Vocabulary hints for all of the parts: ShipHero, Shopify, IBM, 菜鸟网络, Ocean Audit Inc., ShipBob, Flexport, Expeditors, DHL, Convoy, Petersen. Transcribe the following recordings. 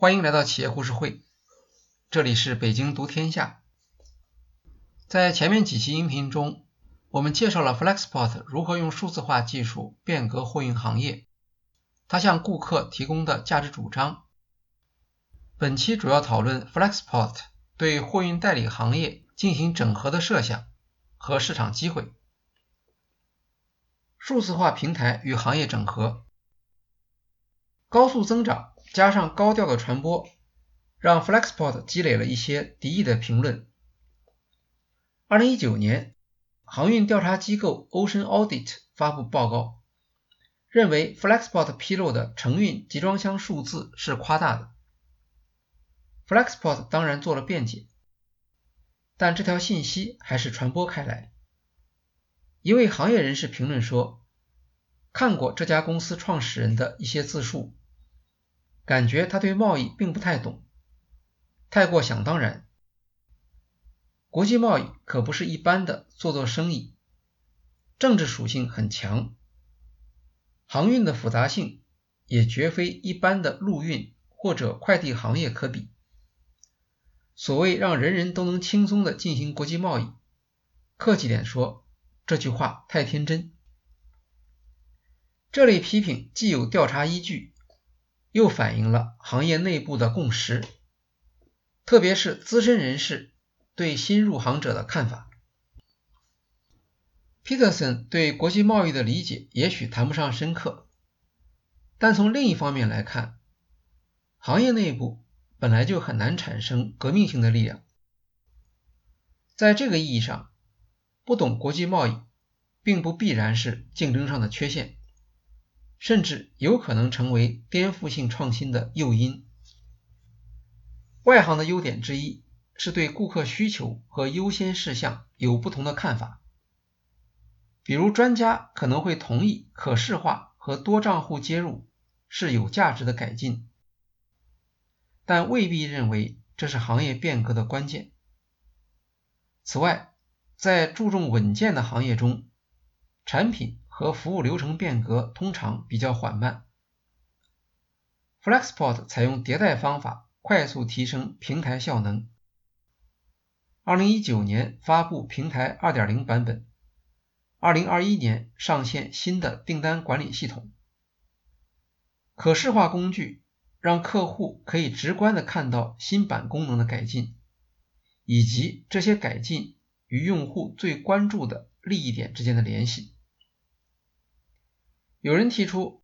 欢迎来到企业故事会，这里是北京读天下。在前面几期音频中，我们介绍了 Flexport 如何用数字化技术变革货运行业，它向顾客提供的价值主张。本期主要讨论 Flexport 对货运代理行业进行整合的设想和市场机会。数字化平台与行业整合，高速增长加上高调的传播，让 Flexport 积累了一些敌意的评论。2019年，航运调查机构 Ocean Audit 发布报告，认为 Flexport 披露的承运集装箱数字是夸大的。Flexport 当然做了辩解，但这条信息还是传播开来。一位行业人士评论说，看过这家公司创始人的一些自述，感觉他对贸易并不太懂，太过想当然。国际贸易可不是一般的做生意，政治属性很强，航运的复杂性也绝非一般的陆运或者快递行业可比。所谓让人人都能轻松地进行国际贸易，客气点说，这句话太天真。这类批评既有调查依据，又反映了行业内部的共识，特别是资深人士对新入行者的看法。Petersen 对国际贸易的理解也许谈不上深刻，但从另一方面来看，行业内部本来就很难产生革命性的力量。在这个意义上，不懂国际贸易并不必然是竞争上的缺陷，甚至有可能成为颠覆性创新的诱因。外行的优点之一是对顾客需求和优先事项有不同的看法，比如专家可能会同意可视化和多账户接入是有价值的改进，但未必认为这是行业变革的关键。此外，在注重稳健的行业中，产品和服务流程变革通常比较缓慢。Flexport 采用迭代方法，快速提升平台效能。2019年发布平台 2.0 版本，2021年上线新的订单管理系统。可视化工具让客户可以直观地看到新版功能的改进，以及这些改进与用户最关注的利益点之间的联系。有人提出，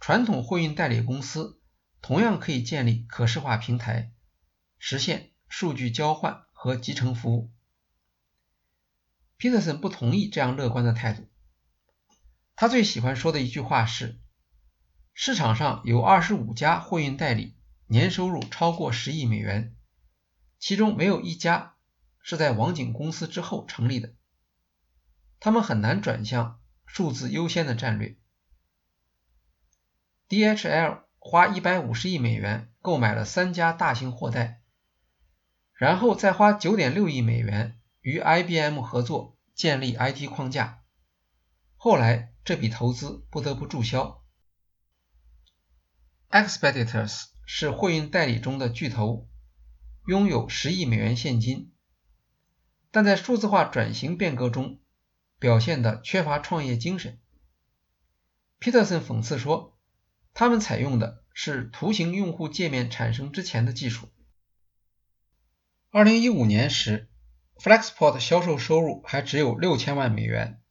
传统货运代理公司同样可以建立可视化平台，实现数据交换和集成服务。Petersen 不同意这样乐观的态度，他最喜欢说的一句话是，市场上有25家货运代理年收入超过10亿美元，其中没有一家是在网景公司之后成立的，他们很难转向数字优先的战略。DHL 花150亿美元购买了3家大型货代，然后再花 9.6 亿美元与 IBM 合作建立 IT 框架，后来这笔投资不得不注销。Expeditors 是货运代理中的巨头，拥有10亿美元现金，但在数字化转型变革中表现得缺乏创业精神。Petersen 讽刺说，他们采用的是图形用户界面产生之前的技术。2015年时， Flexport 销售收入还只有6000万美元。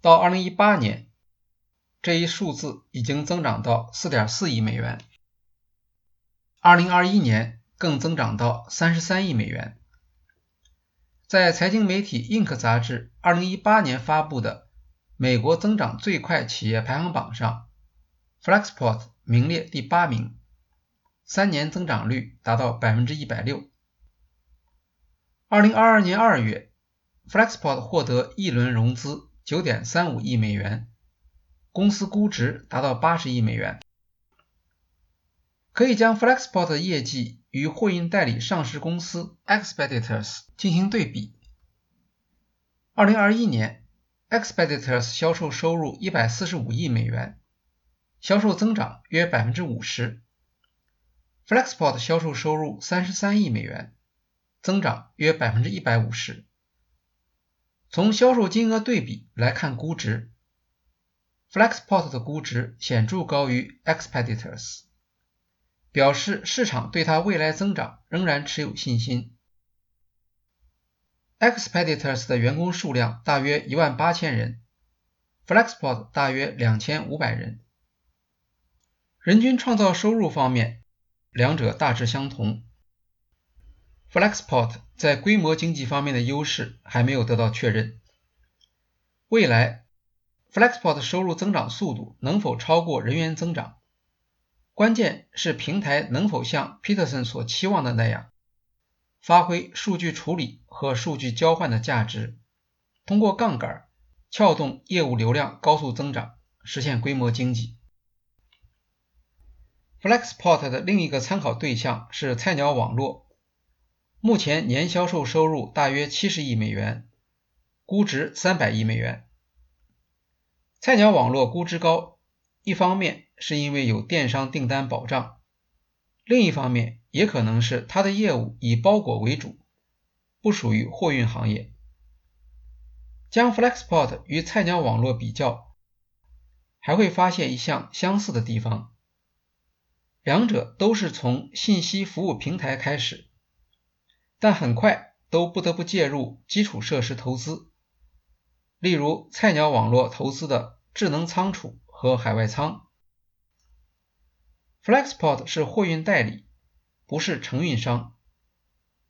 到2018年，这一数字已经增长到 4.4 亿美元，2021年更增长到33亿美元。在财经媒体 Inc. 杂志2018年发布的美国增长最快企业排行榜上， Flexport 名列第8名，3年增长率达到 160%。2022年2月 Flexport 获得一轮融资 9.35 亿美元，公司估值达到80亿美元。可以将 Flexport 的业绩与货运代理上市公司 Expeditors 进行对比。2021年 Expeditors 销售收入145亿美元，销售增长约 50%， Flexport 销售收入33亿美元，增长约 150%。 从销售金额对比来看估值， Flexport 的估值显著高于 Expeditors， 表示市场对它未来增长仍然持有信心。Expeditors 的员工数量大约 18,000 人， Flexport 大约 2,500 人。人均创造收入方面，两者大致相同。Flexport 在规模经济方面的优势还没有得到确认。未来 Flexport 收入增长速度能否超过人员增长，关键是平台能否像 Petersen 所期望的那样，发挥数据处理和数据交换的价值，通过杠杆撬动业务流量高速增长，实现规模经济。Flexport 的另一个参考对象是菜鸟网络，目前年销售收入大约70亿美元，估值300亿美元。菜鸟网络估值高，一方面是因为有电商订单保障，另一方面也可能是它的业务以包裹为主，不属于货运行业。将 Flexport 与菜鸟网络比较，还会发现一项相似的地方。两者都是从信息服务平台开始，但很快都不得不介入基础设施投资，例如菜鸟网络投资的智能仓储和海外仓。 Flexport 是货运代理，不是承运商，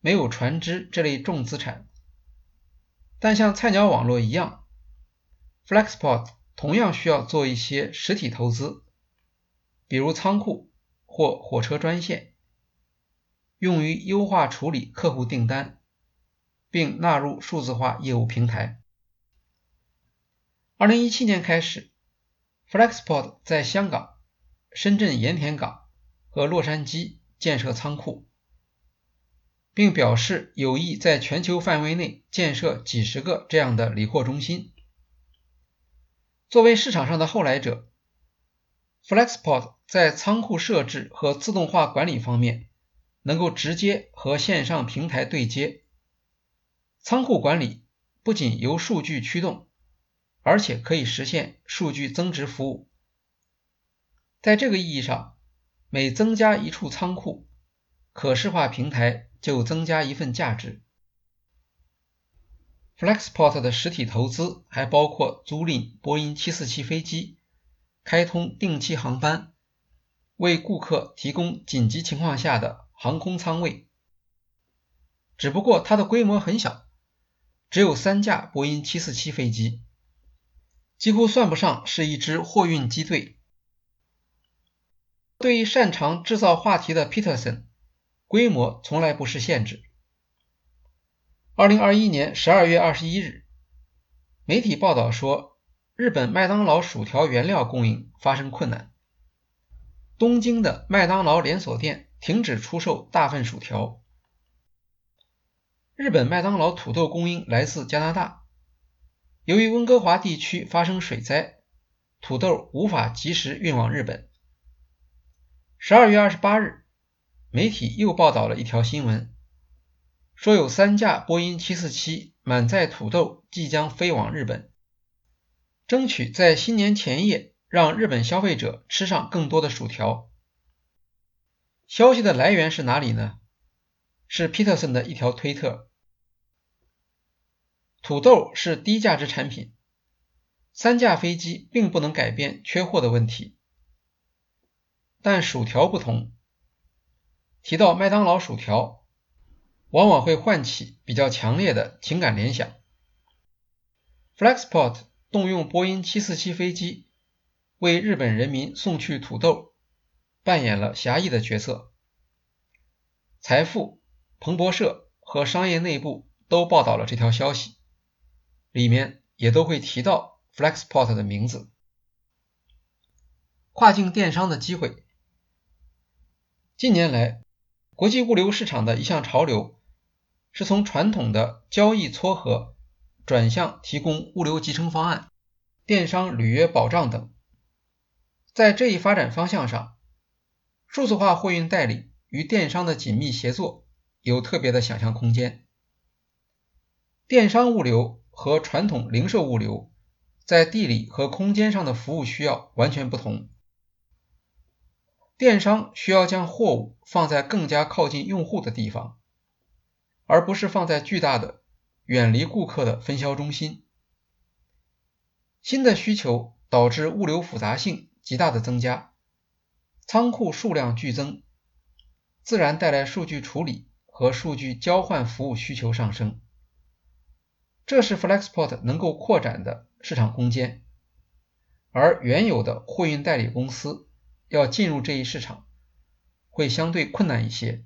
没有船只这类重资产，但像菜鸟网络一样， Flexport 同样需要做一些实体投资，比如仓库或火车专线，用于优化处理客户订单，并纳入数字化业务平台。2017年开始， Flexport 在香港、深圳盐田港和洛杉矶建设仓库，并表示有意在全球范围内建设几十个这样的理货中心。作为市场上的后来者， Flexport在仓库设置和自动化管理方面能够直接和线上平台对接。仓库管理不仅由数据驱动，而且可以实现数据增值服务。在这个意义上，每增加一处仓库，可视化平台就增加一份价值。Flexport 的实体投资还包括租赁波音747飞机，开通定期航班，为顾客提供紧急情况下的航空仓位。只不过它的规模很小，只有3架波音747飞机，几乎算不上是一支货运机队。对于擅长制造话题的 Petersen， 规模从来不是限制。2021年12月21日，媒体报道说，日本麦当劳薯条原料供应发生困难。东京的麦当劳连锁店停止出售大份薯条。日本麦当劳土豆供应来自加拿大，由于温哥华地区发生水灾，土豆无法及时运往日本。12月28日，媒体又报道了一条新闻，说有3架波音747满载土豆即将飞往日本，争取在新年前夜让日本消费者吃上更多的薯条。消息的来源是哪里呢？是 Petersen 的一条推特。土豆是低价值产品，3架飞机并不能改变缺货的问题，但薯条不同。提到麦当劳薯条，往往会唤起比较强烈的情感联想。 Flexport 动用波音747飞机为日本人民送去土豆，扮演了侠义的角色。财富、彭博社和商业内部都报道了这条消息，里面也都会提到 Flexport 的名字。跨境电商的机会。近年来，国际物流市场的一项潮流是从传统的交易撮合转向提供物流集成方案、电商履约保障等。在这一发展方向上，数字化货运代理与电商的紧密协作有特别的想象空间。电商物流和传统零售物流在地理和空间上的服务需要完全不同。电商需要将货物放在更加靠近用户的地方，而不是放在巨大的远离顾客的分销中心。新的需求导致物流复杂性极大的增加，仓库数量剧增，自然带来数据处理和数据交换服务需求上升。这是 Flexport 能够扩展的市场空间，而原有的货运代理公司要进入这一市场会相对困难一些。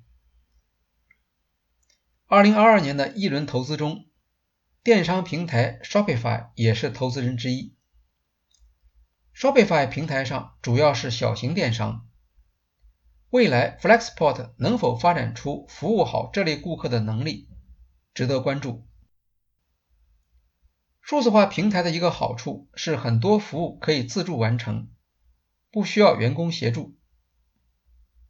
2022年的一轮投资中，电商平台 Shopify 也是投资人之一。Shopify 平台上主要是小型电商，未来 Flexport 能否发展出服务好这类顾客的能力，值得关注。数字化平台的一个好处是很多服务可以自助完成，不需要员工协助，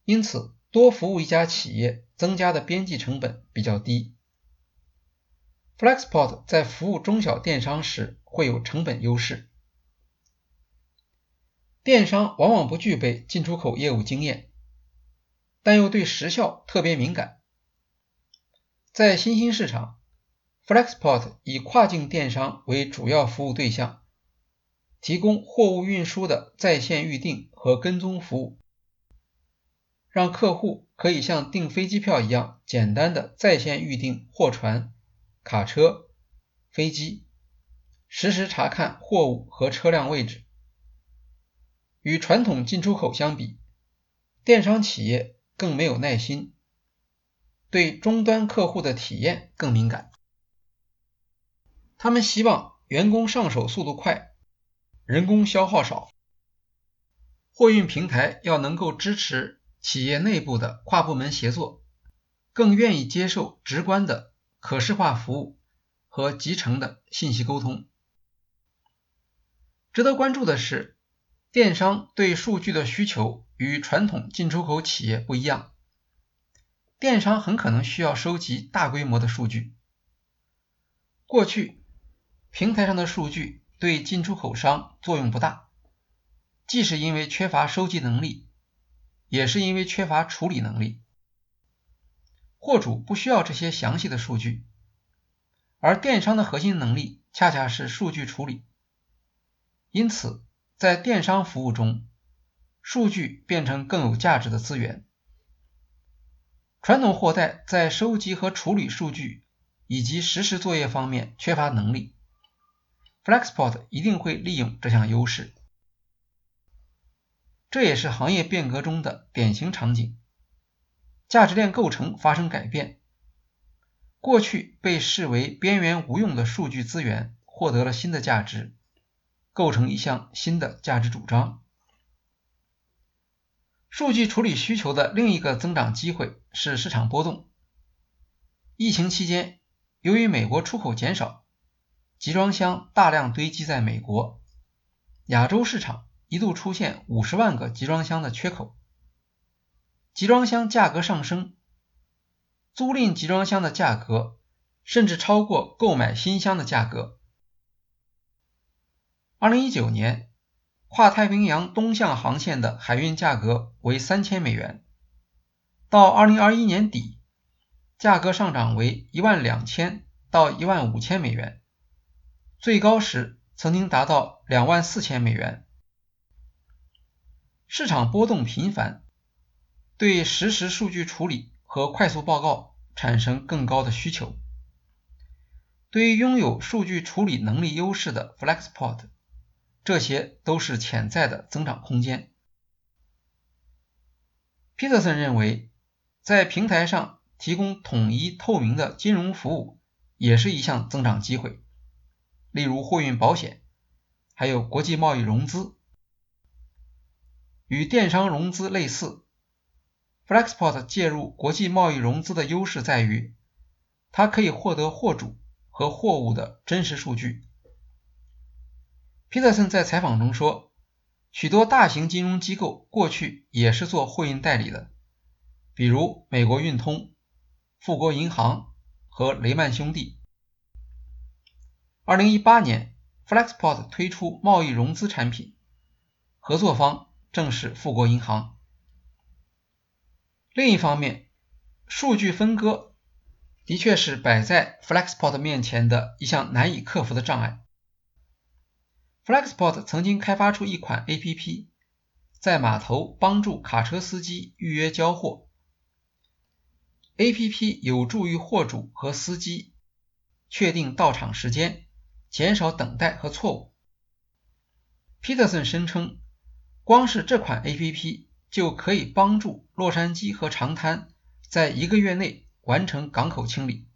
因此多服务一家企业增加的边际成本比较低。 Flexport 在服务中小电商时会有成本优势。电商往往不具备进出口业务经验，但又对时效特别敏感。在新兴市场， Flexport 以跨境电商为主要服务对象，提供货物运输的在线预订和跟踪服务，让客户可以像订飞机票一样简单的在线预订货船、卡车、飞机，实时查看货物和车辆位置。与传统进出口相比，电商企业更没有耐心，对终端客户的体验更敏感。他们希望员工上手速度快，人工消耗少。货运平台要能够支持企业内部的跨部门协作，更愿意接受直观的可视化服务和集成的信息沟通。值得关注的是，电商对数据的需求与传统进出口企业不一样，电商很可能需要收集大规模的数据。过去，平台上的数据对进出口商作用不大，既是因为缺乏收集能力，也是因为缺乏处理能力。货主不需要这些详细的数据，而电商的核心能力恰恰是数据处理。因此，在电商服务中，数据变成更有价值的资源。传统货代在收集和处理数据以及实时作业方面缺乏能力，Flexport 一定会利用这项优势。这也是行业变革中的典型场景，价值链构成发生改变，过去被视为边缘无用的数据资源获得了新的价值，构成一项新的价值主张。数据处理需求的另一个增长机会是市场波动。疫情期间，由于美国出口减少，集装箱大量堆积在美国，亚洲市场一度出现50万个集装箱的缺口。集装箱价格上升，租赁集装箱的价格甚至超过购买新箱的价格。2019年，跨太平洋东向航线的海运价格为$3000，到2021年底，价格上涨为12000到15000美元。最高时曾经达到24000美元。市场波动频繁，对实时数据处理和快速报告产生更高的需求。对于拥有数据处理能力优势的 Flexport， 这些都是潜在的增长空间。Petersen 认为，在平台上提供统一透明的金融服务也是一项增长机会。例如货运保险，还有国际贸易融资。与电商融资类似， Flexport 介入国际贸易融资的优势在于，它可以获得货主和货物的真实数据。Petersen 在采访中说，许多大型金融机构过去也是做货运代理的，比如美国运通、富国银行和雷曼兄弟。2018年 Flexport 推出贸易融资产品，合作方正是富国银行。另一方面，数据分割的确是摆在 Flexport 面前的一项难以克服的障碍。Flexport 曾经开发出一款 APP， 在码头帮助卡车司机预约交货。APP 有助于货主和司机确定到场时间，减少等待和错误。Petersen 声称，光是这款 APP 就可以帮助洛杉矶和长滩在1个月内完成港口清理。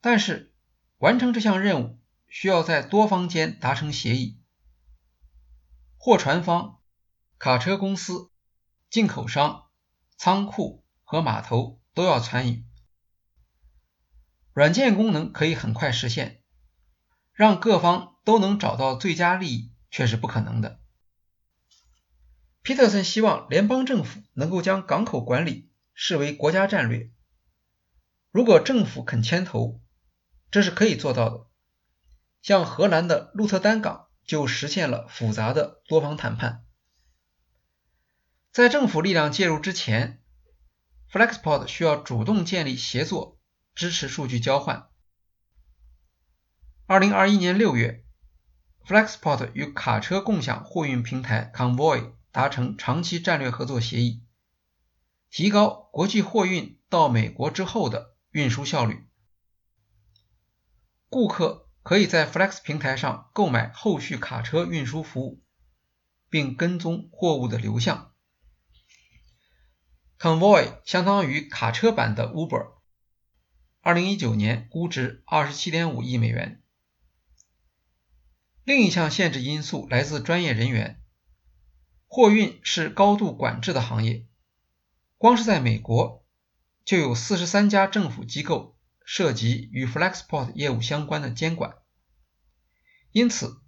但是，完成这项任务需要在多方间达成协议，货船方、卡车公司、进口商、仓库和码头都要参与。软件功能可以很快实现，让各方都能找到最佳利益却是不可能的。Petersen 希望联邦政府能够将港口管理视为国家战略，如果政府肯牵头，这是可以做到的。像荷兰的鹿特丹港就实现了复杂的多方谈判。在政府力量介入之前， Flexport 需要主动建立协作，支持数据交换。2021年6月 Flexport 与卡车共享货运平台 Convoy 达成长期战略合作协议，提高国际货运到美国之后的运输效率。顾客可以在 Flex 平台上购买后续卡车运输服务，并跟踪货物的流向。Convoy 相当于卡车版的 Uber， 2019年估值 27.5 亿美元。另一项限制因素来自专业人员。货运是高度管制的行业，光是在美国就有43家政府机构涉及与 Flexport 业务相关的监管，因此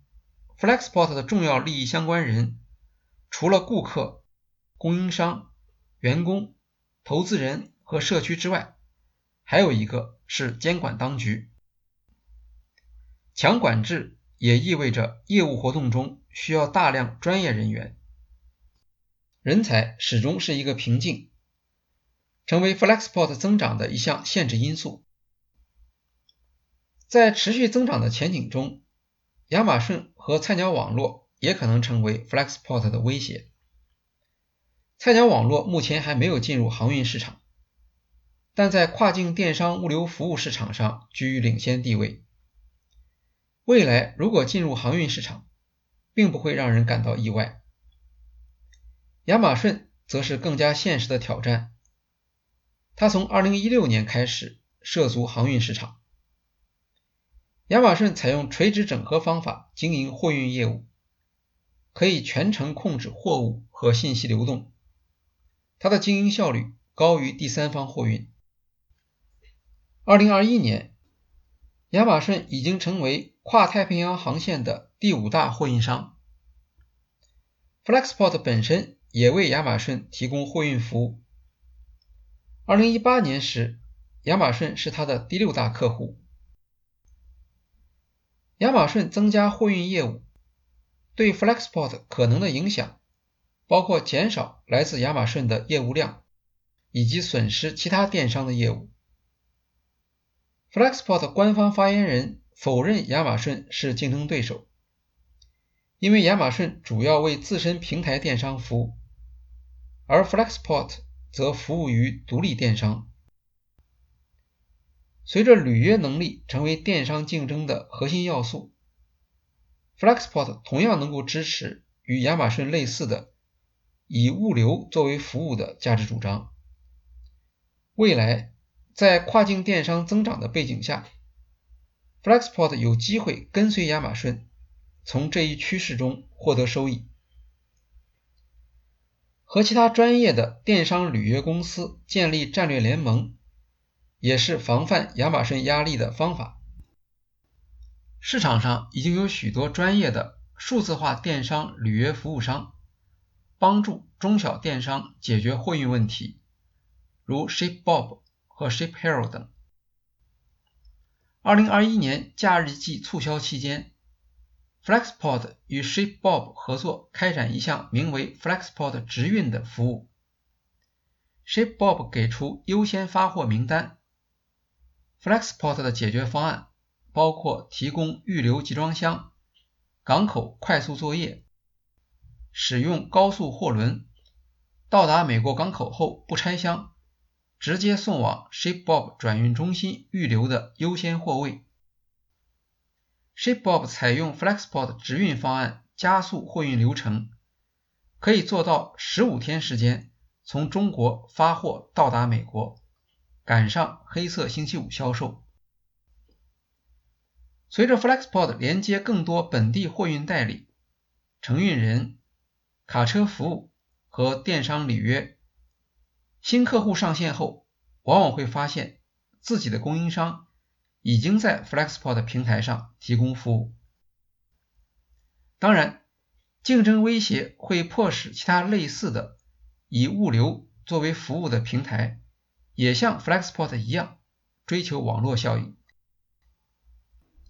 Flexport 的重要利益相关人除了顾客、供应商、员工、投资人和社区之外，还有一个是监管当局。强管制也意味着业务活动中需要大量专业人员，人才始终是一个瓶颈，成为 Flexport 增长的一项限制因素。在持续增长的前景中，亚马逊和菜鸟网络也可能成为 Flexport 的威胁。菜鸟网络目前还没有进入航运市场，但在跨境电商物流服务市场上居于领先地位。未来如果进入航运市场，并不会让人感到意外。亚马逊则是更加现实的挑战，它从2016年开始涉足航运市场。亚马逊采用垂直整合方法经营货运业务，可以全程控制货物和信息流动，它的经营效率高于第三方货运。2021年，亚马逊已经成为跨太平洋航线的第5大货运商。Flexport 本身也为亚马逊提供货运服务。2018年时，亚马逊是它的第6大客户。亚马逊增加货运业务对 Flexport 可能的影响包括减少来自亚马逊的业务量，以及损失其他电商的业务。Flexport 官方发言人否认亚马逊是竞争对手，因为亚马逊主要为自身平台电商服务，而 Flexport 则服务于独立电商。随着履约能力成为电商竞争的核心要素， Flexport 同样能够支持与亚马逊类似的以物流作为服务的价值主张。未来在跨境电商增长的背景下， Flexport 有机会跟随亚马逊从这一趋势中获得收益。和其他专业的电商履约公司建立战略联盟也是防范亚马逊压力的方法。市场上已经有许多专业的数字化电商履约服务商帮助中小电商解决货运问题，如 ShipBob 和 ShipHero 等。2021年假日季促销期间， Flexport 与 ShipBob 合作开展一项名为 Flexport 直运的服务。ShipBob 给出优先发货名单， Flexport 的解决方案包括提供预留集装箱、港口快速作业、使用高速货轮，到达美国港口后不拆箱，直接送往 ShipBob 转运中心预留的优先货位。 ShipBob 采用 Flexport 直运方案加速货运流程，可以做到15天时间从中国发货到达美国，赶上黑色星期五销售。随着 Flexport 连接更多本地货运代理、承运人、卡车服务和电商履约，新客户上线后往往会发现自己的供应商已经在 Flexport 平台上提供服务。当然，竞争威胁会迫使其他类似的以物流作为服务的平台也像 Flexport 一样追求网络效应。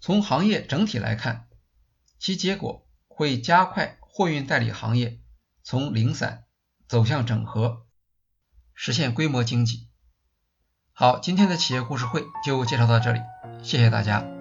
从行业整体来看，其结果会加快货运代理行业从零散走向整合，实现规模经济。好，今天的企业故事会就介绍到这里，谢谢大家。